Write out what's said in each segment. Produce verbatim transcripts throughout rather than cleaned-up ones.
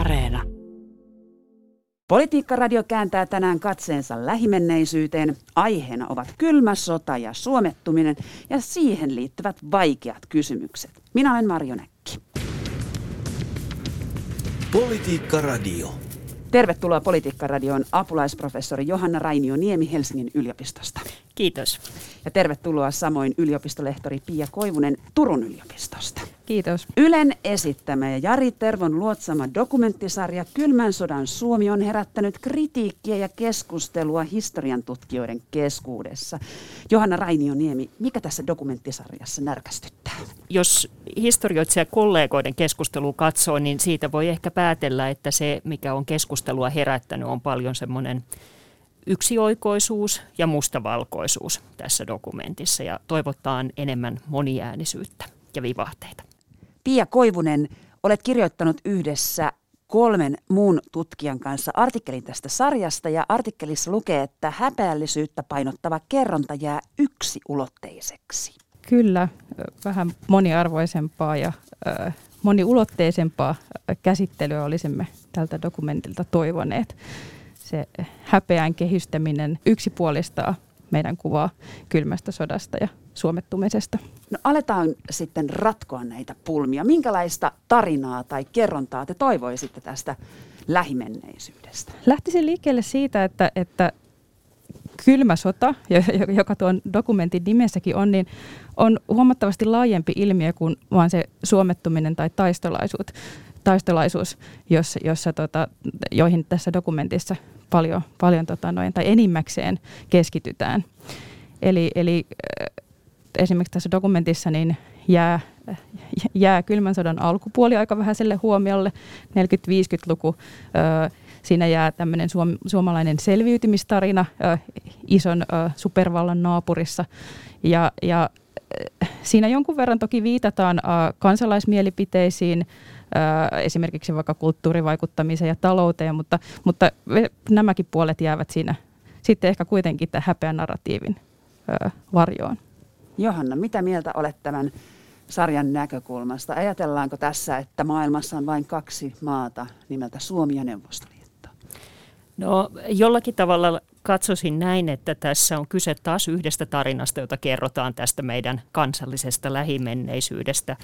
Areena. Politiikkaradio kääntää tänään katseensa lähimenneisyyteen. Aiheena ovat kylmä sota ja suomettuminen ja siihen liittyvät vaikeat kysymykset. Minä olen Marjo Näkki. Politiikkaradio. Tervetuloa Politiikkaradioon apulaisprofessori Johanna Rainio-Niemi Helsingin yliopistosta. Kiitos. Ja tervetuloa samoin yliopistolehtori Pia Koivunen Turun yliopistosta. Kiitos. Ylen esittämä ja Jari Tervon luotsama dokumenttisarja Kylmän sodan Suomi on herättänyt kritiikkiä ja keskustelua historiantutkijoiden keskuudessa. Johanna Rainio-Niemi, mikä tässä dokumenttisarjassa närkästyttää? Jos historioitsija-kollegoiden keskustelua katsoo, niin siitä voi ehkä päätellä, että se, mikä on keskustelua herättänyt, on paljon semmoinen yksioikoisuus ja mustavalkoisuus tässä dokumentissa, ja toivotaan enemmän moniäänisyyttä ja vivahteita. Pia Koivunen, olet kirjoittanut yhdessä kolmen muun tutkijan kanssa artikkelin tästä sarjasta, ja artikkelissa lukee, että häpeällisyyttä painottava kerronta jää yksiulotteiseksi. Kyllä, vähän moniarvoisempaa ja äh, moniulotteisempaa käsittelyä olisimme tältä dokumentilta toivoneet. Se häpeän kehistäminen yksipuolistaa meidän kuvaa kylmästä sodasta ja suomettumisesta. No, aletaan sitten ratkoa näitä pulmia. Minkälaista tarinaa tai kerrontaa te toivoisitte tästä lähimenneisyydestä? Lähtisin liikkeelle siitä, että, että kylmä sota, joka tuon dokumentin nimessäkin on, niin on huomattavasti laajempi ilmiö kuin vaan se suomettuminen tai taistolaisuus. taistolaisuus, jossa, jossa, tota, joihin tässä dokumentissa paljon, paljon tota, noin, tai enimmäkseen keskitytään. Eli, eli äh, esimerkiksi tässä dokumentissa niin jää, äh, jää kylmän sodan alkupuoli aika vähäiselle huomiolle, neljäkymmentä-viisikymmentäluku. Äh, siinä jää tämmöinen suom- suomalainen selviytymistarina äh, ison äh, supervallan naapurissa. Ja, ja äh, siinä jonkun verran toki viitataan äh, kansalaismielipiteisiin, esimerkiksi vaikka kulttuurivaikuttamiseen ja talouteen, mutta, mutta nämäkin puolet jäävät siinä sitten ehkä kuitenkin tämän häpeän narratiivin varjoon. Johanna, mitä mieltä olet tämän sarjan näkökulmasta? Ajatellaanko tässä, että maailmassa on vain kaksi maata nimeltä Suomi ja Neuvostoliitto? No, jollakin tavalla katsoisin näin, että tässä on kyse taas yhdestä tarinasta, jota kerrotaan tästä meidän kansallisesta lähimenneisyydestä.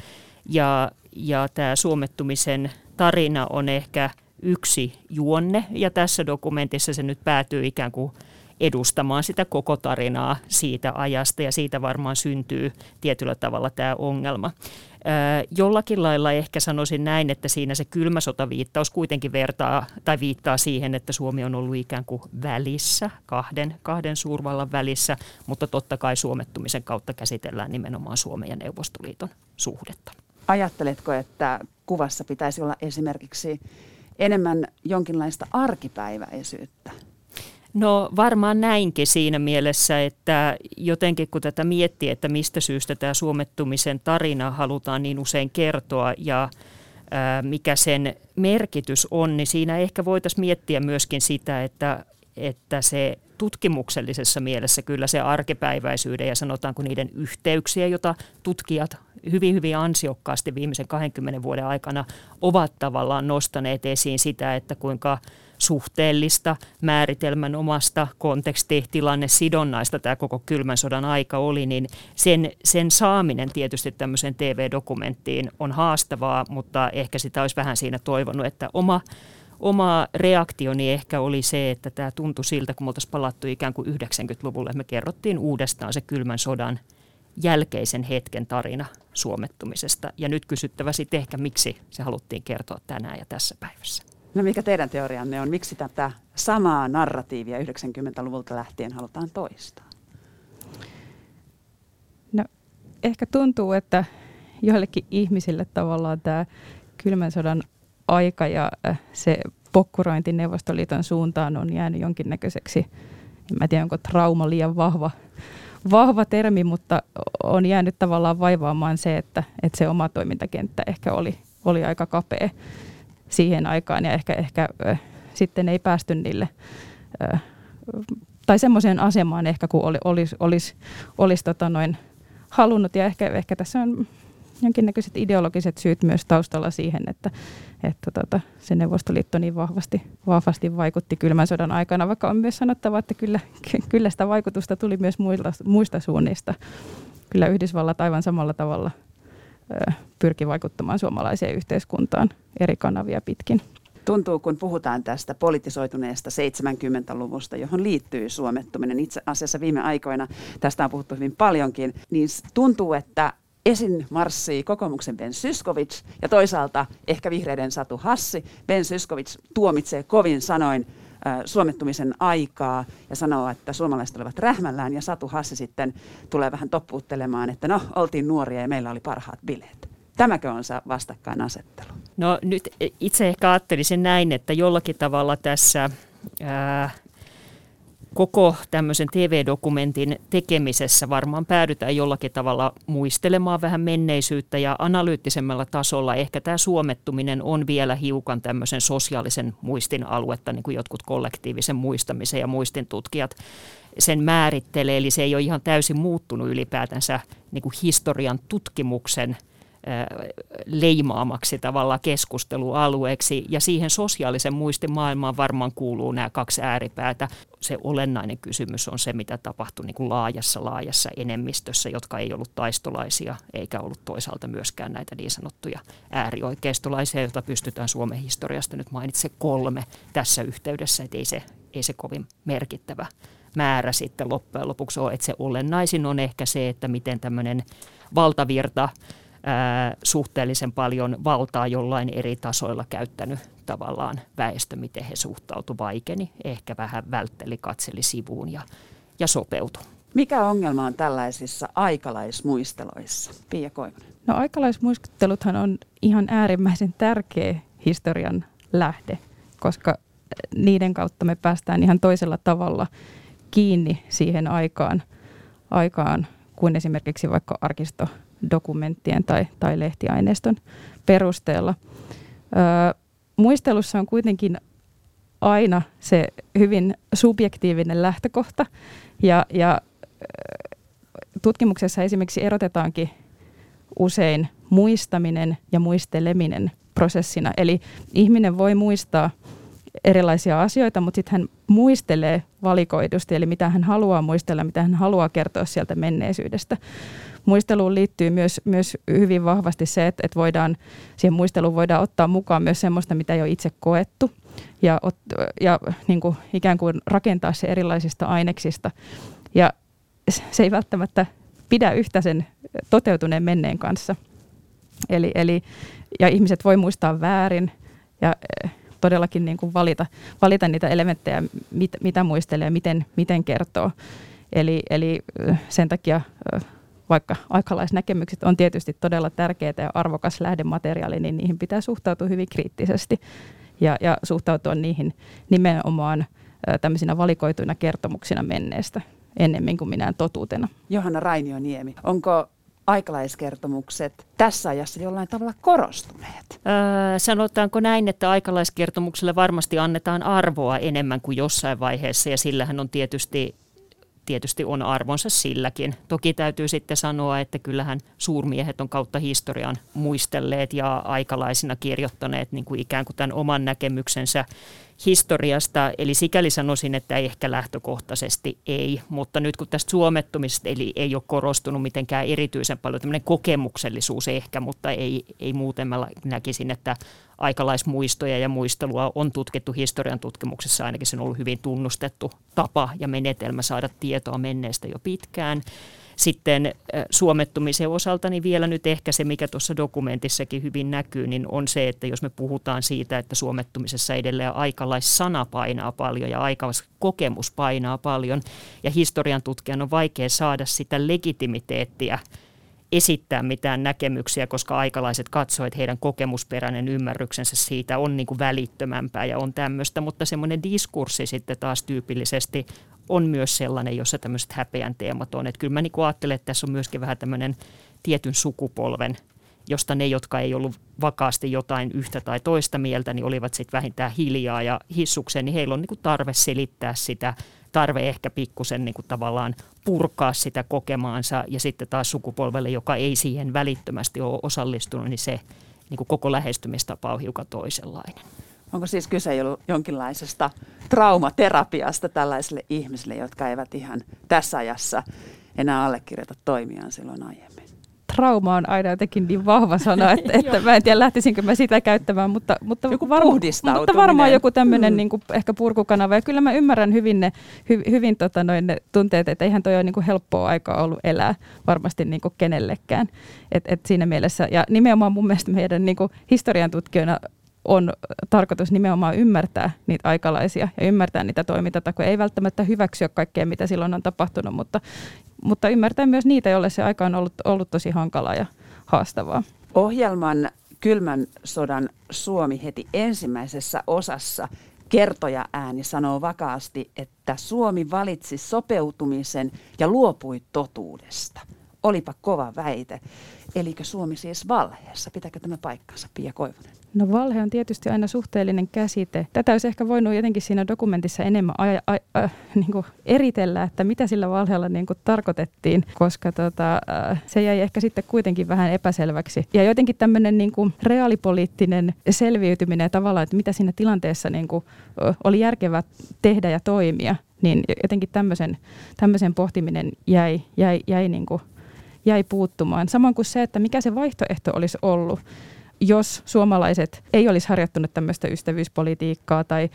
Ja, ja tämä suomettumisen tarina on ehkä yksi juonne, ja tässä dokumentissa se nyt päätyy ikään kuin edustamaan sitä koko tarinaa siitä ajasta, ja siitä varmaan syntyy tietyllä tavalla tämä ongelma. Jollakin lailla ehkä sanoisin näin, että siinä se kylmä sotaviittaus kuitenkin vertaa tai viittaa siihen, että Suomi on ollut ikään kuin välissä, kahden, kahden suurvallan välissä, mutta totta kai suomettumisen kautta käsitellään nimenomaan Suomen ja Neuvostoliiton suhdetta. Ajatteletko, että kuvassa pitäisi olla esimerkiksi enemmän jonkinlaista arkipäiväisyyttä? No, varmaan näinkin siinä mielessä, että jotenkin kun tätä miettii, että mistä syystä tämä suomettumisen tarina halutaan niin usein kertoa ja ää, mikä sen merkitys on, niin siinä ehkä voitaisiin miettiä myöskin sitä, että, että se tutkimuksellisessa mielessä kyllä se arkipäiväisyyden ja sanotaanko niiden yhteyksiä, jota tutkijat hyvin, hyvin ansiokkaasti viimeisen kahdenkymmenen vuoden aikana ovat tavallaan nostaneet esiin sitä, että kuinka suhteellista määritelmän omasta kontekstitilannetilannesidonnaista tämä koko kylmän sodan aika oli, niin sen, sen saaminen tietysti tämmöiseen T V-dokumenttiin on haastavaa, mutta ehkä sitä olisi vähän siinä toivonut, että oma, oma reaktioni ehkä oli se, että tämä tuntui siltä, kun me oltaisiin palattu ikään kuin yhdeksänkymmentäluvulle, me kerrottiin uudestaan se kylmän sodan jälkeisen hetken tarina suomettumisesta, ja nyt kysyttävä sitten ehkä, miksi se haluttiin kertoa tänään ja tässä päivässä. No, mikä teidän teorianne on? Miksi tätä samaa narratiivia yhdeksänkymmentäluvulta lähtien halutaan toistaa? No, ehkä tuntuu, että joillekin ihmisille tavallaan tämä kylmän sodan aika ja se pokkurointi Neuvostoliiton suuntaan on jäänyt jonkinnäköiseksi, en tiedä onko trauma liian vahva, vahva termi, mutta on jäänyt tavallaan vaivaamaan se, että, että se oma toimintakenttä ehkä oli, oli aika kapea siihen aikaan, ja ehkä, ehkä äh, sitten ei päästy niille, äh, tai semmoiseen asemaan ehkä, kun oli, olisi, olisi, olisi tota noin halunnut, ja ehkä, ehkä tässä on jonkinnäköiset ideologiset syyt myös taustalla siihen, että, että tota, se Neuvostoliitto niin vahvasti, vahvasti vaikutti kylmän sodan aikana, vaikka on myös sanottava, että kyllä, kyllä sitä vaikutusta tuli myös muista, muista suunnista. Kyllä Yhdysvallat aivan samalla tavalla ö, pyrki vaikuttamaan suomalaiseen yhteiskuntaan eri kanavia pitkin. Tuntuu, kun puhutaan tästä politisoituneesta seitsemänkymmentäluvusta, johon liittyy suomettuminen. Itse asiassa viime aikoina, tästä on puhuttu hyvin paljonkin, niin tuntuu, että esiin marssii kokoomuksen Ben Zyskowicz ja toisaalta ehkä vihreiden Satu Hassi. Ben Zyskowicz tuomitsee kovin sanoin äh, suomettumisen aikaa ja sanoo, että suomalaiset olivat rähmällään, ja Satu Hassi sitten tulee vähän toppuuttelemaan, että no, oltiin nuoria ja meillä oli parhaat bileet. Tämäkö on se vastakkainasettelu? No nyt itse ehkä ajattelisin näin, että jollakin tavalla tässä ää, koko tämmöisen T V-dokumentin tekemisessä varmaan päädytään jollakin tavalla muistelemaan vähän menneisyyttä, ja analyyttisemmalla tasolla ehkä tämä suomettuminen on vielä hiukan tämmöisen sosiaalisen muistin aluetta, niin kuin jotkut kollektiivisen muistamisen ja muistintutkijat sen määrittelee, eli se ei ole ihan täysin muuttunut ylipäätänsä niin kuin historian tutkimuksen leimaamaksi tavallaan keskustelualueeksi, ja siihen sosiaalisen muistin maailmaan varmaan kuuluu nämä kaksi ääripäätä. Se olennainen kysymys on se, mitä tapahtui niin kuin laajassa laajassa enemmistössä, jotka ei ollut taistolaisia eikä ollut toisaalta myöskään näitä niin sanottuja äärioikeistolaisia, joita pystytään Suomen historiasta nyt mainitsemaan kolme tässä yhteydessä, että ei se, ei se kovin merkittävä määrä sitten loppujen lopuksi ole. Että se olennaisin on ehkä se, että miten tämmöinen valtavirta Ää, suhteellisen paljon valtaa jollain eri tasoilla käyttänyt tavallaan väestö, miten he suhtautu, vaikeni, ehkä vähän vältteli, katseli sivuun ja, ja sopeutui. Mikä ongelma on tällaisissa aikalaismuisteloissa? Pia Koivunen. No aikalaismuisteluthan on ihan äärimmäisen tärkeä historian lähde, koska niiden kautta me päästään ihan toisella tavalla kiinni siihen aikaan, aikaan kuin esimerkiksi vaikka arkisto dokumenttien tai, tai lehtiaineiston perusteella. Ö, muistelussa on kuitenkin aina se hyvin subjektiivinen lähtökohta, ja, ja tutkimuksessa esimerkiksi erotetaankin usein muistaminen ja muisteleminen prosessina. Eli ihminen voi muistaa erilaisia asioita, mutta sitten hän muistelee valikoidusti, eli mitä hän haluaa muistella, mitä hän haluaa kertoa sieltä menneisyydestä. Muisteluun liittyy myös, myös hyvin vahvasti se, että, että voidaan, siihen muisteluun voidaan ottaa mukaan myös semmoista, mitä ei ole itse koettu, ja, ja niin kuin ikään kuin rakentaa se erilaisista aineksista. Ja se ei välttämättä pidä yhtä sen toteutuneen menneen kanssa. Eli, eli, ja ihmiset voi muistaa väärin ja todellakin niin kuin valita, valita niitä elementtejä, mit, mitä muistelee ja miten, miten kertoo. Eli, eli sen takia vaikka aikalaisnäkemykset on tietysti todella tärkeää ja arvokas lähdemateriaali, niin niihin pitää suhtautua hyvin kriittisesti ja, ja suhtautua niihin nimenomaan tämmöisinä valikoituina kertomuksina menneestä ennemmin kuin minään totuutena. Johanna Rainio-Niemi, onko aikalaiskertomukset tässä ajassa jollain tavalla korostuneet? Öö, sanotaanko näin, että aikalaiskertomukselle varmasti annetaan arvoa enemmän kuin jossain vaiheessa, ja sillähän on tietysti Tietysti on arvonsa silläkin. Toki täytyy sitten sanoa, että kyllähän suurmiehet on kautta historian muistelleet ja aikalaisina kirjoittaneet niin kuin ikään kuin tämän oman näkemyksensä historiasta. Eli sikäli sanoisin, että ehkä lähtökohtaisesti ei. Mutta nyt kun tästä suomettumisesta eli ei ole korostunut mitenkään erityisen paljon, tämmöinen kokemuksellisuus ehkä, mutta ei, ei muuten mä näkisin, että aikalaismuistoja ja muistelua on tutkittu historian tutkimuksessa, ainakin se on ollut hyvin tunnustettu tapa ja menetelmä saada tietoa menneestä jo pitkään. Sitten suomettumisen osalta niin vielä nyt ehkä se, mikä tuossa dokumentissakin hyvin näkyy, niin on se, että jos me puhutaan siitä, että suomettumisessa edelleen aikalaissana painaa paljon ja aikalaiskokemus painaa paljon, ja historian tutkijan on vaikea saada sitä legitimiteettiä esittää mitään näkemyksiä, koska aikalaiset katsovat, että heidän kokemusperäinen ymmärryksensä siitä on niin kuin välittömämpää ja on tämmöistä, mutta semmoinen diskurssi sitten taas tyypillisesti on myös sellainen, jossa tämmöiset häpeän teemat on. Että kyllä mä niin kuin ajattelen, että tässä on myöskin vähän tämmöinen tietyn sukupolven, josta ne, jotka ei ollut vakaasti jotain yhtä tai toista mieltä, niin olivat sitten vähintään hiljaa ja hissukseen, niin heillä on niin kuin tarve selittää sitä tarve ehkä pikkusen niin kuin tavallaan purkaa sitä kokemaansa, ja sitten taas sukupolvelle, joka ei siihen välittömästi ole osallistunut, niin se niin kuin koko lähestymistapa on hiukan toisenlainen. Onko siis kyse jonkinlaisesta traumaterapiasta tällaisille ihmisille, jotka eivät ihan tässä ajassa enää allekirjoita toimiaan silloin aiemmin? Trauma on aina jotenkin niin vahva sana, että, että mä en tiedä lähtisinkö mä sitä käyttämään, mutta, mutta, varma, mutta varmaan joku tämmöinen mm. niin kuin ehkä purkukanava. Ja kyllä mä ymmärrän hyvin ne, hy, hyvin, tota noin, ne tunteet, että eihän toi ole niin kuin helppoa aikaa ollut elää varmasti niin kuin kenellekään. Et, et siinä mielessä, ja nimenomaan mun mielestä meidän niin kuin historiantutkijoina on tarkoitus nimenomaan ymmärtää niitä aikalaisia ja ymmärtää niitä toimintatakoja. Ei välttämättä hyväksyä kaikkea, mitä silloin on tapahtunut, mutta, mutta ymmärtää myös niitä, joille se aika on ollut, ollut tosi hankalaa ja haastavaa. Ohjelman Kylmän sodan Suomi heti ensimmäisessä osassa kertoja ääni sanoo vakaasti, että Suomi valitsi sopeutumisen ja luopui totuudesta. Olipa kova väite. Elikö Suomi siis valheessa? Pitääkö tämä paikkansa, Pia Koivunen? No valhe on tietysti aina suhteellinen käsite. Tätä olisi ehkä voinut jotenkin siinä dokumentissa enemmän a- a- a- niin kuin eritellä, että mitä sillä valheella niin kuin tarkoitettiin, koska tota, se jäi ehkä sitten kuitenkin vähän epäselväksi. Ja jotenkin tämmöinen niin kuin reaalipoliittinen selviytyminen tavallaan, että mitä siinä tilanteessa niin kuin oli järkevää tehdä ja toimia, niin jotenkin tämmöisen, tämmöisen pohtiminen jäi, jäi, jäi, niin kuin, jäi puuttumaan. Samoin kuin se, että mikä se vaihtoehto olisi ollut, jos suomalaiset ei olisi harjoittanut tämmöistä ystävyyspolitiikkaa tai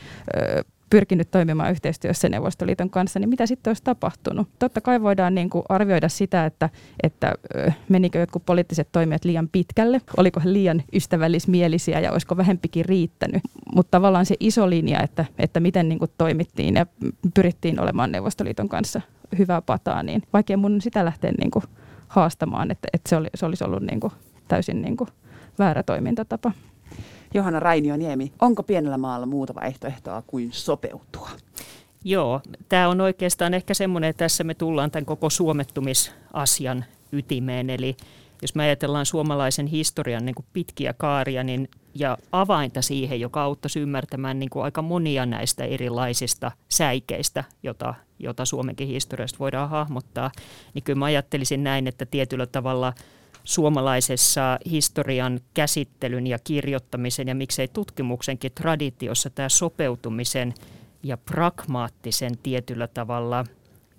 ö, pyrkinyt toimimaan yhteistyössä Neuvostoliiton kanssa, niin mitä sitten olisi tapahtunut? Totta kai voidaan niin kuin arvioida sitä, että, että ö, menikö jotkut poliittiset toimijat liian pitkälle, oliko he liian ystävällismielisiä ja olisiko vähempikin riittänyt. Mutta tavallaan se iso linja, että, että miten niin kuin toimittiin ja pyrittiin olemaan Neuvostoliiton kanssa hyvää pataa, niin vaikea mun sitä lähteä niin kuin haastamaan, että, että se, oli, se olisi ollut niin kuin täysin niin kuin väärä toimintatapa. Johanna Rainio-Niemi, onko pienellä maalla muuta vaihtoehtoa kuin sopeutua? Joo, tämä on oikeastaan ehkä semmoinen, että tässä me tullaan tämän koko suomettumisasian ytimeen. Eli jos me ajatellaan suomalaisen historian niin kuin pitkiä kaaria niin, ja avainta siihen, joka auttaisi ymmärtämään niin kuin aika monia näistä erilaisista säikeistä, jota, jota Suomenkin historiasta voidaan hahmottaa, niin kyllä mä ajattelisin näin, että tietyllä tavalla suomalaisessa historian käsittelyn ja kirjoittamisen ja miksei tutkimuksenkin traditiossa tämä sopeutumisen ja pragmaattisen tietyllä tavalla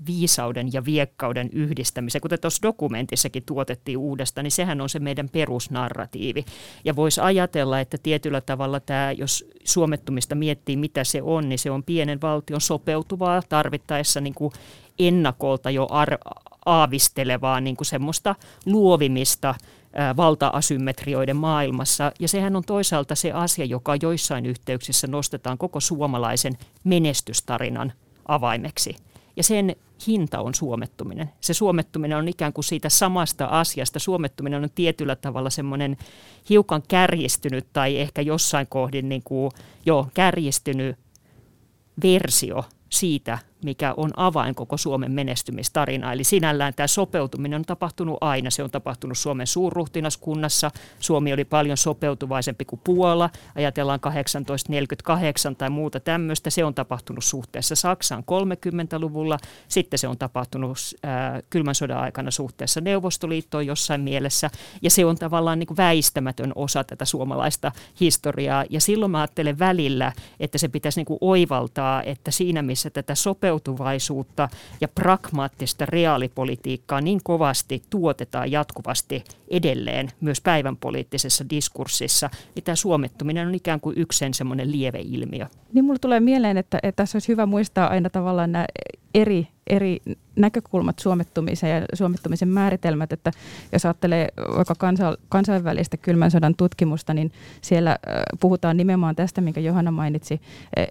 viisauden ja viekkauden yhdistämisen, kuten tuossa dokumentissakin tuotettiin uudestaan, niin sehän on se meidän perusnarratiivi. Ja voisi ajatella, että tietyllä tavalla tämä, jos suomettumista miettii, mitä se on, niin se on pienen valtion sopeutuvaa tarvittaessa niin kuin ennakolta jo ar- aavistelevaa niin kuin semmoista luovimista ää, valta-asymmetrioiden maailmassa. Ja sehän on toisaalta se asia, joka joissain yhteyksissä nostetaan koko suomalaisen menestystarinan avaimeksi. Ja sen hinta on suomettuminen. Se suomettuminen on ikään kuin siitä samasta asiasta. Suomettuminen on tietyllä tavalla semmoinen hiukan kärjistynyt tai ehkä jossain kohdin niin kuin, joo, kärjistynyt versio siitä, mikä on avain koko Suomen menestymistarina. Eli sinällään tämä sopeutuminen on tapahtunut aina. Se on tapahtunut Suomen suurruhtinaskunnassa. Suomi oli paljon sopeutuvaisempi kuin Puola. Ajatellaan tuhatkahdeksansataaneljäkymmentäkahdeksan tai muuta tämmöistä. Se on tapahtunut suhteessa Saksaan kolmekymmentäluvulla. Sitten se on tapahtunut ää, kylmän sodan aikana suhteessa Neuvostoliittoon jossain mielessä. Ja se on tavallaan niin kuin väistämätön osa tätä suomalaista historiaa. Ja silloin mä ajattelen välillä, että se pitäisi niin kuin oivaltaa, että siinä missä tätä sopeutumista ja pragmaattista reaalipolitiikkaa niin kovasti tuotetaan jatkuvasti edelleen myös päivän poliittisessa diskurssissa, niin tämä suomettuminen on ikään kuin yksi sen semmoinen lieveilmiö. Niin mulle tulee mieleen, että, että tässä olisi hyvä muistaa aina tavallaan nämä eri, eri näkökulmat suomettumiseen ja suomettumisen määritelmät, että jos ajattelee vaikka kansa, kansainvälistä kylmän sodan tutkimusta, niin siellä puhutaan nimenomaan tästä, minkä Johanna mainitsi,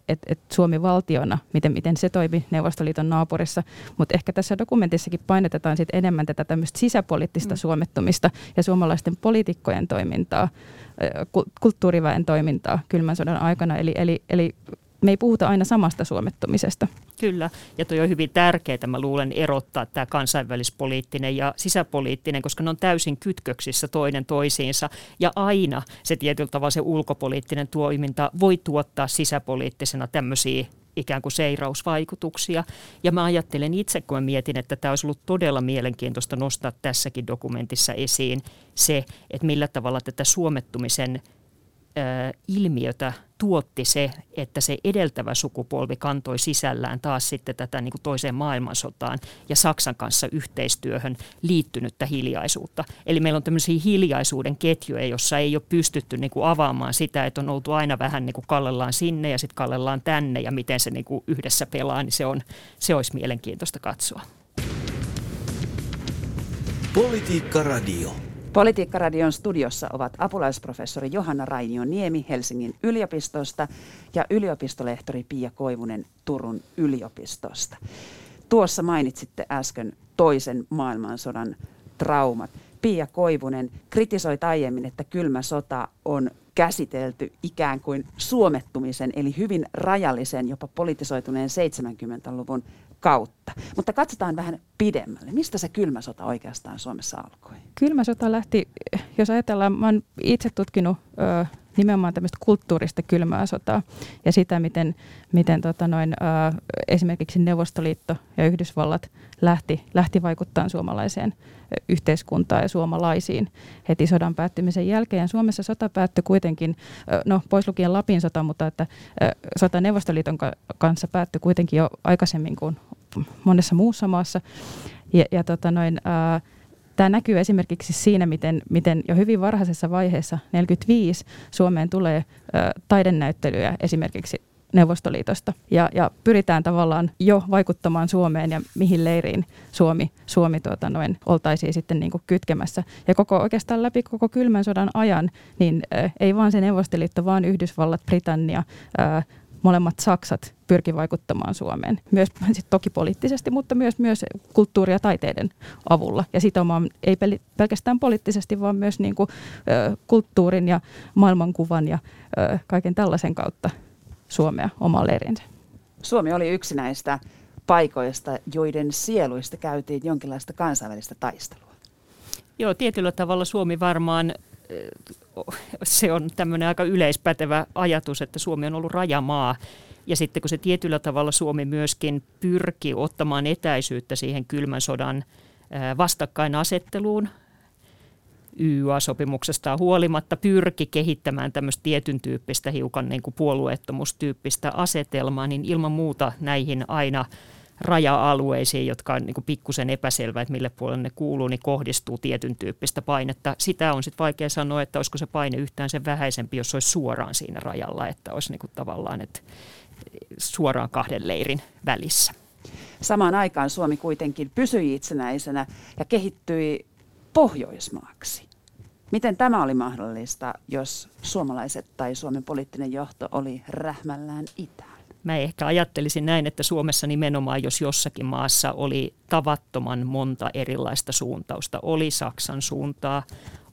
että et Suomi valtiona, miten, miten se toimi Neuvostoliiton naapurissa, mutta ehkä tässä dokumentissakin painotetaan sit enemmän tätä tämmöistä sisäpoliittista mm. suomettumista ja suomalaisten poliitikkojen toimintaa, kulttuuriväen toimintaa kylmän sodan aikana, eli, eli, eli me ei puhuta aina samasta suomettumisesta. Kyllä, ja toi on hyvin tärkeää, mä luulen, erottaa tämä kansainvälispoliittinen ja sisäpoliittinen, koska ne on täysin kytköksissä toinen toisiinsa, ja aina se tietyllä tavalla se ulkopoliittinen toiminta voi tuottaa sisäpoliittisena tämmöisiä ikään kuin seirausvaikutuksia. Ja mä ajattelen itse, kun mä mietin, että tämä olisi ollut todella mielenkiintoista nostaa tässäkin dokumentissa esiin se, että millä tavalla tätä suomettumisen ilmiötä tuotti se, että se edeltävä sukupolvi kantoi sisällään taas sitten tätä niin kuin toiseen maailmansotaan ja Saksan kanssa yhteistyöhön liittynyttä hiljaisuutta. Eli meillä on tämmöisiä hiljaisuuden ketjuja, jossa ei ole pystytty niin kuin avaamaan sitä, että on oltu aina vähän niin kuin kallellaan sinne ja sitten kallellaan tänne ja miten se niin kuin yhdessä pelaa, niin se, on, se olisi mielenkiintoista katsoa. Politiikkaradio. Politiikkaradion studiossa ovat apulaisprofessori Johanna Rainio-Niemi Helsingin yliopistosta ja yliopistolehtori Pia Koivunen Turun yliopistosta. Tuossa mainitsitte äsken toisen maailmansodan traumat. Pia Koivunen, kritisoit aiemmin, että kylmä sota on käsitelty ikään kuin suomettumisen, eli hyvin rajallisen, jopa politisoituneen seitsemänkymmentäluvun kautta. Mutta katsotaan vähän pidemmälle. Mistä se kylmä sota oikeastaan Suomessa alkoi? Kylmä sota lähti, jos ajatellaan, mä oon itse tutkinut ö, nimenomaan tämmöistä kulttuurista kylmää sotaa ja sitä, miten, miten tota noin, ö, esimerkiksi Neuvostoliitto ja Yhdysvallat lähti, lähti vaikuttamaan suomalaiseen yhteiskuntaan ja suomalaisiin heti sodan päättymisen jälkeen. Suomessa sota päättyi kuitenkin, no pois lukien Lapin sota, mutta että sota Neuvostoliiton kanssa päättyi kuitenkin jo aikaisemmin kuin monessa muussa maassa. Ja, ja tota noin, ää, tämä näkyy esimerkiksi siinä, miten, miten jo hyvin varhaisessa vaiheessa tuhatyhdeksänsataaneljäkymmentäviisi Suomeen tulee ää, taidenäyttelyjä esimerkiksi Neuvostoliitosta ja, ja pyritään tavallaan jo vaikuttamaan Suomeen ja mihin leiriin Suomi, Suomi tuota noin, oltaisiin sitten niin kuin kytkemässä. Ja koko, oikeastaan läpi koko kylmän sodan ajan, niin äh, ei vaan se Neuvostoliitto, vaan Yhdysvallat, Britannia, äh, molemmat Saksat pyrki vaikuttamaan Suomeen. Myös sit toki poliittisesti, mutta myös, myös kulttuuri- ja taiteiden avulla. Ja sitomaan ei pelkästään poliittisesti, vaan myös niin kuin, äh, kulttuurin ja maailmankuvan ja äh, kaiken tällaisen kautta Suomea oman leirinsä. Suomi oli yksi näistä paikoista, joiden sieluista käytiin jonkinlaista kansainvälistä taistelua. Joo, tietyllä tavalla Suomi varmaan, se on tämmöinen aika yleispätevä ajatus, että Suomi on ollut rajamaa. Ja sitten kun se tietyllä tavalla Suomi myöskin pyrki ottamaan etäisyyttä siihen kylmän sodan vastakkainasetteluun, Y Y A-sopimuksestaan huolimatta pyrki kehittämään tämmöistä tietyn tyyppistä, hiukan niin kuin puolueettomuustyyppistä asetelmaa, niin ilman muuta näihin aina raja-alueisiin, jotka on niin kuin pikkusen epäselvä, että mille puolelle ne kuuluu, niin kohdistuu tietyn tyyppistä painetta. Sitä on sitten vaikea sanoa, että olisiko se paine yhtään sen vähäisempi, jos se olisi suoraan siinä rajalla, että olisi niin kuin tavallaan että suoraan kahden leirin välissä. Samaan aikaan Suomi kuitenkin pysyi itsenäisenä ja kehittyi Pohjoismaaksi. Miten tämä oli mahdollista, jos suomalaiset tai Suomen poliittinen johto oli rähmällään itään? Mä ehkä ajattelisin näin, että Suomessa nimenomaan, jos jossakin maassa oli tavattoman monta erilaista suuntausta. Oli Saksan suuntaa,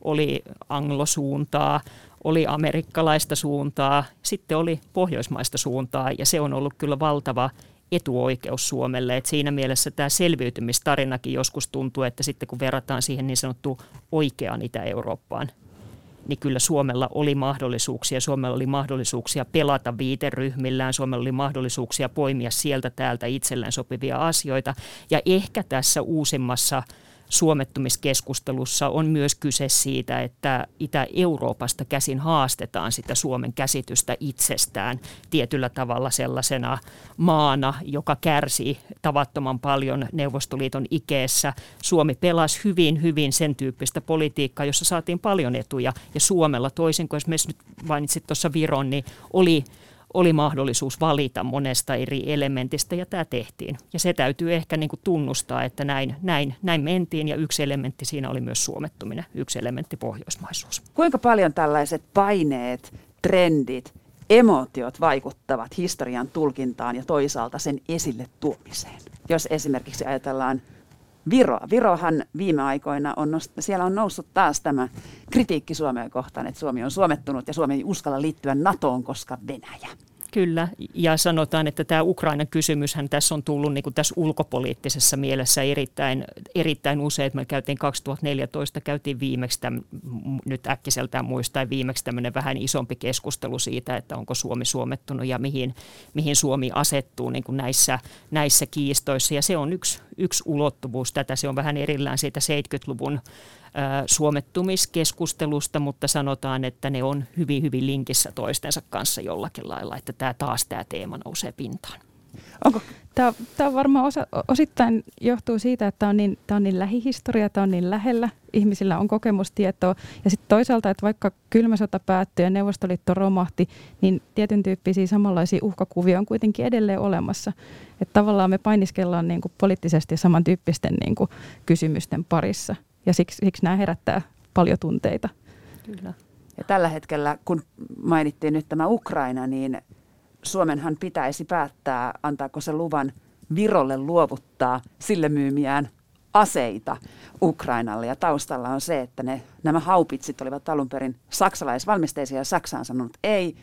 oli anglosuuntaa, oli amerikkalaista suuntaa, sitten oli pohjoismaista suuntaa ja se on ollut kyllä valtava etuoikeus Suomelle. Et siinä mielessä tämä selviytymistarinakin joskus tuntuu, että sitten kun verrataan siihen niin sanottuun oikeaan Itä-Eurooppaan, niin kyllä Suomella oli mahdollisuuksia. Suomella oli mahdollisuuksia pelata viiteryhmillään, Suomella oli mahdollisuuksia poimia sieltä täältä itsellään sopivia asioita. Ja ehkä tässä uusimmassa suomettumiskeskustelussa on myös kyse siitä, että Itä-Euroopasta käsin haastetaan sitä Suomen käsitystä itsestään tietyllä tavalla sellaisena maana, joka kärsii tavattoman paljon Neuvostoliiton ikeessä. Suomi pelasi hyvin, hyvin sen tyyppistä politiikkaa, jossa saatiin paljon etuja ja Suomella toisin kuin esimerkiksi nyt mainitsit tuossa Viron, niin oli Oli mahdollisuus valita monesta eri elementistä ja tämä tehtiin. Ja se täytyy ehkä niin kuin tunnustaa, että näin, näin, näin mentiin ja yksi elementti siinä oli myös suomettuminen, yksi elementti pohjoismaisuus. Kuinka paljon tällaiset paineet, trendit, emotiot vaikuttavat historian tulkintaan ja toisaalta sen esille tuomiseen? Jos esimerkiksi ajatellaan Viroa. Virohan viime aikoina on, nost- siellä on noussut taas tämä kritiikki Suomea kohtaan, että Suomi on suomettunut ja Suomi ei uskalla liittyä NATOon, koska Venäjä. Kyllä, ja sanotaan, että tämä Ukrainan kysymyshän tässä on tullut niin kuin tässä ulkopoliittisessa mielessä erittäin, erittäin usein. Me käytiin kaksituhattaneljätoista, käytiin viimeksi, tämän, nyt äkkiseltään muistain viimeksi tämmöinen vähän isompi keskustelu siitä, että onko Suomi suomettunut ja mihin, mihin Suomi asettuu niin kuin näissä, näissä kiistoissa. Ja se on yksi, yksi ulottuvuus tätä, se on vähän erillään siitä seitsemänkymmentäluvun suomettumiskeskustelusta, mutta sanotaan, että ne on hyvin, hyvin linkissä toistensa kanssa jollakin lailla, että tämä taas tämä teema nousee pintaan. Onko? Tämä, tämä on varmaan osa, osittain johtuu siitä, että tämä on niin, tämä on niin lähihistoria, tämä on niin lähellä, ihmisillä on kokemustietoa ja sitten toisaalta, että vaikka kylmä sota päättyi ja Neuvostoliitto romahti, niin tietyn tyyppisiä samanlaisia uhkakuvia on kuitenkin edelleen olemassa. Että tavallaan me painiskellaan niin kuin poliittisesti samantyyppisten niin kuin kysymysten parissa. Ja siksi, siksi nämä herättää paljon tunteita. Kyllä. Ja tällä hetkellä, kun mainittiin nyt tämä Ukraina, niin Suomenhan pitäisi päättää, antaako se luvan Virolle luovuttaa sille myymiään aseita Ukrainalle. Ja taustalla on se, että ne, nämä haupitsit olivat alun perin saksalaisvalmisteisia ja Saksa on sanonut ei.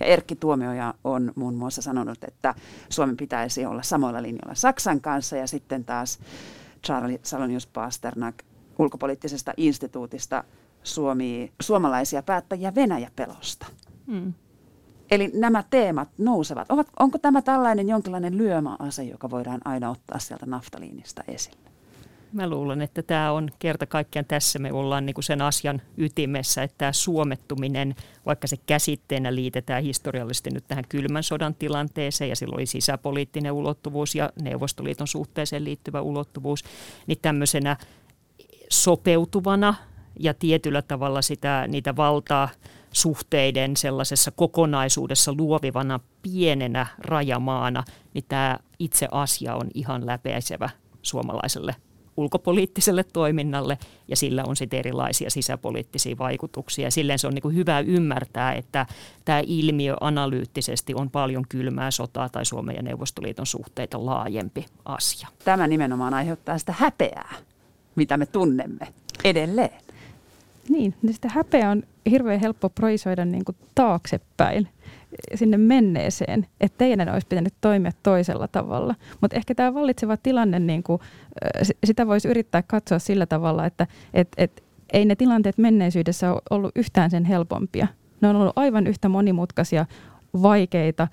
Ja Erkki Tuomioja on muun muassa sanonut, että Suomen pitäisi olla samoilla linjoilla Saksan kanssa. Ja sitten taas Charlie Salonius-Pasternak ulkopoliittisesta instituutista Suomi, suomalaisia päättäjiä Venäjä-pelosta. Mm. Eli nämä teemat nousevat. Ovat, onko tämä tällainen jonkinlainen lyömäase, joka voidaan aina ottaa sieltä naftaliinista esille? Mä luulen, että tämä on kerta kaikkiaan tässä. Me ollaan niinku sen asian ytimessä, että tämä suomettuminen, vaikka se käsitteenä liitetään historiallisesti nyt tähän kylmän sodan tilanteeseen, ja sillä oli sisäpoliittinen ulottuvuus ja Neuvostoliiton suhteeseen liittyvä ulottuvuus, niin tämmöisenä sopeutuvana ja tietyllä tavalla sitä, niitä valtasuhteiden sellaisessa kokonaisuudessa luovivana pienenä rajamaana, niin tämä itse asia on ihan läpäisevä suomalaiselle ulkopoliittiselle toiminnalle ja sillä on sitten erilaisia sisäpoliittisia vaikutuksia. Silleen se on niin kuin hyvä ymmärtää, että tämä ilmiö analyyttisesti on paljon kylmää sotaa tai Suomen ja Neuvostoliiton suhteita laajempi asia. Tämä nimenomaan aiheuttaa sitä häpeää, mitä me tunnemme edelleen. Niin, niin sitä häpeä on hirveän helppo projisoida niin kuin taaksepäin sinne menneeseen, että teidän olisi pitänyt toimia toisella tavalla. Mutta ehkä tämä vallitseva tilanne, niin kuin, sitä voisi yrittää katsoa sillä tavalla, että et, et, ei ne tilanteet menneisyydessä ole ollut yhtään sen helpompia. Ne on ollut aivan yhtä monimutkaisia, vaikeita,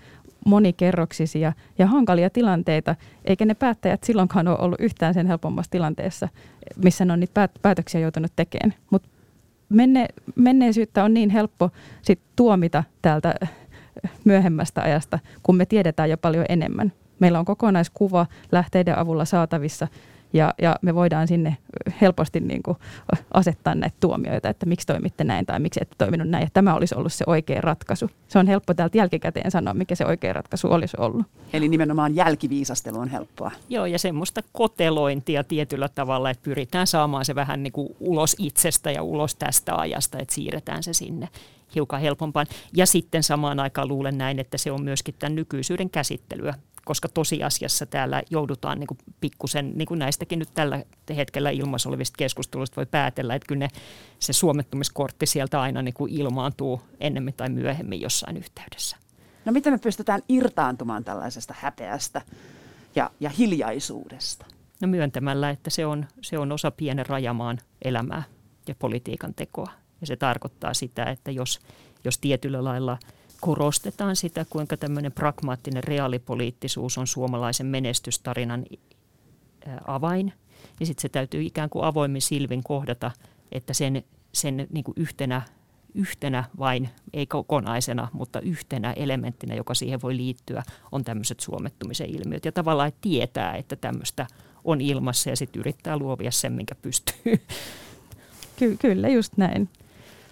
monikerroksisia ja hankalia tilanteita, eikä ne päättäjät silloinkaan ole ollut yhtään sen helpommassa tilanteessa, missä ne on niitä päätöksiä joutunut tekemään. Mutta menne, menneisyyttä on niin helppo sit tuomita täältä myöhemmästä ajasta, kun me tiedetään jo paljon enemmän. Meillä on kokonaiskuva lähteiden avulla saatavissa ja, ja me voidaan sinne helposti niinku asettaa näitä tuomioita, että miksi toimitte näin tai miksi ette toiminut näin. Ja tämä olisi ollut se oikea ratkaisu. Se on helppo täältä jälkikäteen sanoa, mikä se oikea ratkaisu olisi ollut. Eli nimenomaan jälkiviisastelu on helppoa. Joo, ja semmoista kotelointia tietyllä tavalla, että pyritään saamaan se vähän niin kuin ulos itsestä ja ulos tästä ajasta, että siirretään se sinne hiukan helpompaan. Ja sitten samaan aikaan luulen näin, että se on myöskin tämän nykyisyyden käsittelyä, koska tosiasiassa täällä joudutaan niin kuin pikkusen, niin kuin näistäkin nyt tällä hetkellä ilmassa olevista keskusteluista voi päätellä, että kyllä ne, se suomettumiskortti sieltä aina niin kuin ilmaantuu ennemmin tai myöhemmin jossain yhteydessä. No miten me pystytään irtaantumaan tällaisesta häpeästä ja, ja hiljaisuudesta? No myöntämällä, että se on, se on osa pienen rajamaan elämää ja politiikan tekoa. Ja se tarkoittaa sitä, että jos, jos tietyllä lailla korostetaan sitä, kuinka tämmöinen pragmaattinen reaalipoliittisuus on suomalaisen menestystarinan avain, niin sitten se täytyy ikään kuin avoimin silmin kohdata, että sen, sen niin kuin yhtenä, yhtenä vain, ei kokonaisena, mutta yhtenä elementtinä, joka siihen voi liittyä, on tämmöiset suomettumisen ilmiöt. Ja tavallaan tietää, että tämmöistä on ilmassa ja sitten yrittää luovia sen, minkä pystyy. Ky- kyllä, just näin.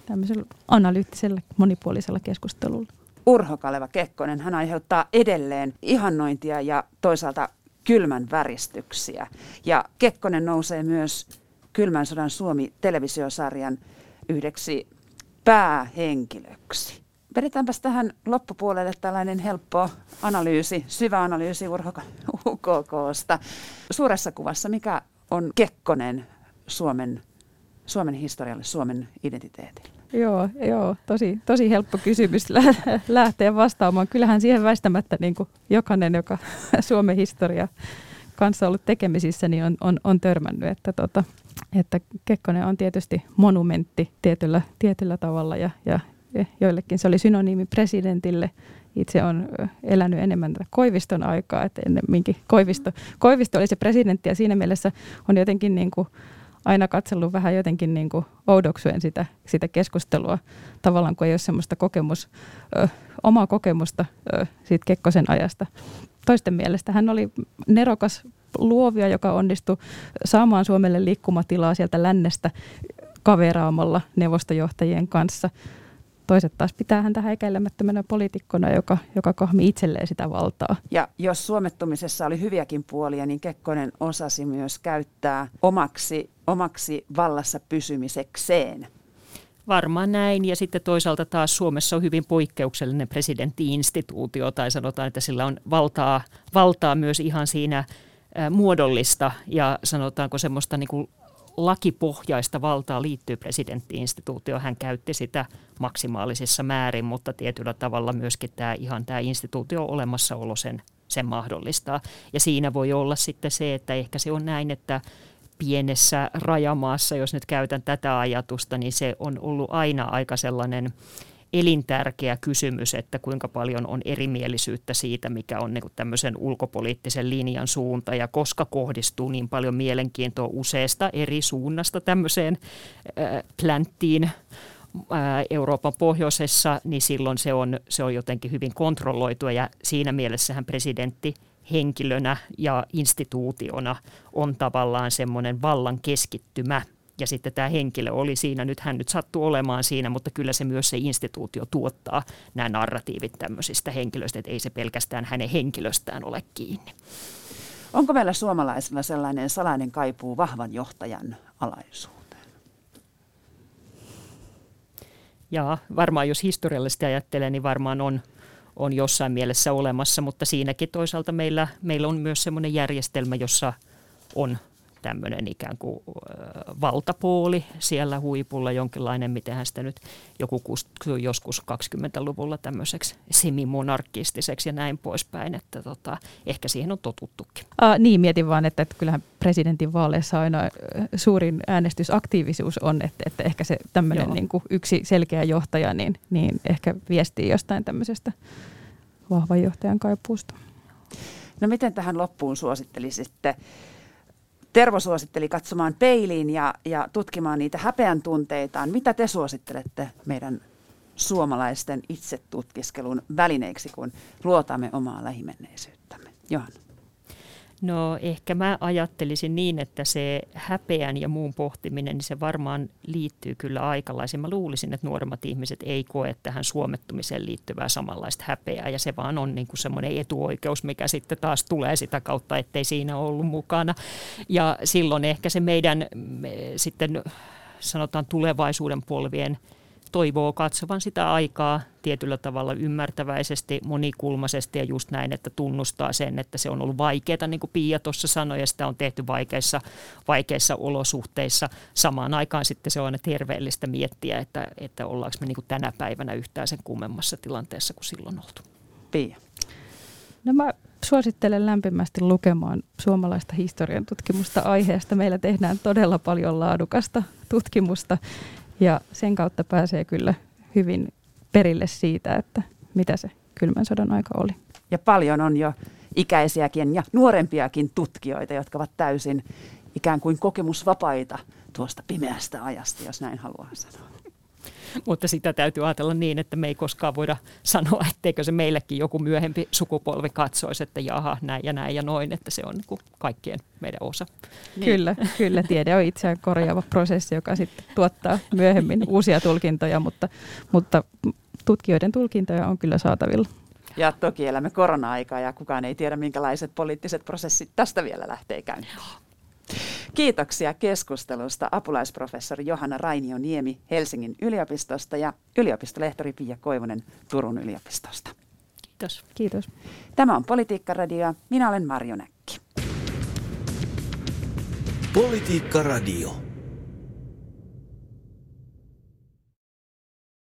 Tämmöisellä analyyttisellä, monipuolisella keskustelulla. Urho Kaleva Kekkonen, hän aiheuttaa edelleen ihannointia ja toisaalta kylmän väristyksiä. Ja Kekkonen nousee myös Kylmän sodan Suomi-televisiosarjan yhdeksi päähenkilöksi. Vedetäänpäs tähän loppupuolelle tällainen helppo analyysi, syvä analyysi Urho U K K:sta. Suuressa kuvassa, mikä on Kekkonen Suomen Suomen historialle, Suomen identiteetille? Joo, joo tosi, tosi helppo kysymys lähteä vastaamaan. Kyllähän siihen väistämättä niin kuin jokainen, joka Suomen historia kanssa ollut tekemisissä, niin on, on, on törmännyt, että, tota, että Kekkonen on tietysti monumentti tietyllä, tietyllä tavalla ja, ja joillekin se oli synonyymi presidentille. Itse on elänyt enemmän tätä Koiviston aikaa, että ennemminkin Koivisto, Koivisto oli se presidentti ja siinä mielessä on jotenkin niin kuin aina katsellut vähän jotenkin niin kuin oudoksuen sitä, sitä keskustelua, tavallaan kun ei ole semmoista kokemus, ö, omaa kokemusta ö, siitä Kekkosen ajasta. Toisten mielestä hän oli nerokas luovia, joka onnistui saamaan Suomelle liikkumatilaa sieltä lännestä kaveraamalla neuvostojohtajien kanssa. Toiset taas pitää häntä häikäilemättömänä poliitikkona, joka, joka kahmi itselleen sitä valtaa. Ja jos suomettumisessa oli hyviäkin puolia, niin Kekkonen osasi myös käyttää omaksi, omaksi vallassa pysymisekseen. Varmaan näin. Ja sitten toisaalta taas Suomessa on hyvin poikkeuksellinen presidentti-instituutio, tai sanotaan, että sillä on valtaa, valtaa myös ihan siinä ä, muodollista ja sanotaanko semmoista niin kuin lakipohjaista valtaa liittyy presidentti-instituutioon. Hän käytti sitä maksimaalisissa määrin, mutta tietyllä tavalla myöskin tämä, ihan tämä instituutio olemassaolo sen, sen mahdollistaa. Ja siinä voi olla sitten se, että ehkä se on näin, että pienessä rajamaassa, jos nyt käytän tätä ajatusta, niin se on ollut aina aika sellainen elintärkeä kysymys, että kuinka paljon on erimielisyyttä siitä, mikä on niin kuin tämmöisen ulkopoliittisen linjan suunta ja koska kohdistuu niin paljon mielenkiintoa useasta eri suunnasta tämmöiseen äh, plänttiin äh, Euroopan pohjoisessa, niin silloin se on, se on jotenkin hyvin kontrolloitua ja siinä mielessähän presidentti henkilönä ja instituutiona on tavallaan semmoinen vallan keskittymä. Ja sitten tämä henkilö oli siinä, nyt hän nyt sattui olemaan siinä, mutta kyllä se myös se instituutio tuottaa nämä narratiivit tämmöisistä henkilöistä, että ei se pelkästään hänen henkilöstään ole kiinni. Onko meillä suomalaisilla sellainen salainen kaipuu vahvan johtajan alaisuuteen? Jaa, varmaan jos historiallisesti ajattelee, niin varmaan on. on jossain mielessä olemassa, mutta siinäkin toisaalta meillä, meillä on myös semmoinen järjestelmä, jossa on tämmöinen ikään kuin valtapooli siellä huipulla, jonkinlainen, mitenhän sitä nyt joku kutsui joskus kaksikymmentäluvulla tämmöiseksi semimonarkistiseksi ja näin poispäin, että tota, ehkä siihen on totuttukin. Aa, niin, mietin vaan, että, että kyllähän presidentin vaaleissa aina suurin äänestysaktiivisuus on, että, että ehkä se tämmöinen niin kuin yksi selkeä johtaja, niin, niin ehkä viestii jostain tämmöisestä vahvan johtajan kaipuusta. No miten tähän loppuun suosittelisitte? Tervo suositteli katsomaan peiliin ja, ja tutkimaan niitä häpeän tunteitaan. Mitä te suosittelette meidän suomalaisten itsetutkiskelun välineiksi, kun luotamme omaa lähimenneisyyttämme? Johanna. No ehkä mä ajattelisin niin, että se häpeän ja muun pohtiminen, niin se varmaan liittyy kyllä aikalaisin. Mä luulisin, että nuoremmat ihmiset ei koe tähän suomettumiseen liittyvää samanlaista häpeää ja se vaan on niin kuin semmoinen etuoikeus, mikä sitten taas tulee sitä kautta, ettei siinä ollut mukana. Ja silloin ehkä se meidän me, sitten sanotaan tulevaisuuden polvien toivoo katsovan sitä aikaa tietyllä tavalla ymmärtäväisesti, monikulmaisesti ja just näin, että tunnustaa sen, että se on ollut vaikeaa, niin kuin Pia tuossa sanoi, ja sitä on tehty vaikeissa, vaikeissa olosuhteissa. Samaan aikaan sitten se on aina terveellistä miettiä, että, että ollaanko me niin kuin tänä päivänä yhtään sen kummemmassa tilanteessa kuin silloin oltu. Pia. No mä suosittelen lämpimästi lukemaan suomalaista historian tutkimusta aiheesta. Meillä tehdään todella paljon laadukasta tutkimusta. Ja sen kautta pääsee kyllä hyvin perille siitä, että mitä se kylmän sodan aika oli. Ja paljon on jo ikäisiäkin ja nuorempiakin tutkijoita, jotka ovat täysin ikään kuin kokemusvapaita tuosta pimeästä ajasta, jos näin haluaa sanoa. Mutta sitä täytyy ajatella niin, että me ei koskaan voida sanoa, etteikö se meillekin joku myöhempi sukupolvi katsoisi, että jaha, näin ja näin ja noin, että se on niin kuin kaikkien meidän osa. Niin. Kyllä, kyllä, tiede on itseään korjaava prosessi, joka sitten tuottaa myöhemmin uusia tulkintoja, mutta, mutta tutkijoiden tulkintoja on kyllä saatavilla. Ja toki elämme korona-aikaa ja kukaan ei tiedä, minkälaiset poliittiset prosessit tästä vielä lähtee käyntiin. Kiitoksia keskustelusta apulaisprofessori Johanna Rainio-Niemi Helsingin yliopistosta ja yliopistolehtori Pia Koivunen Turun yliopistosta. Kiitos. Kiitos. Tämä on Politiikkaradio. Minä olen Marjo Näkki. Politiikkaradio.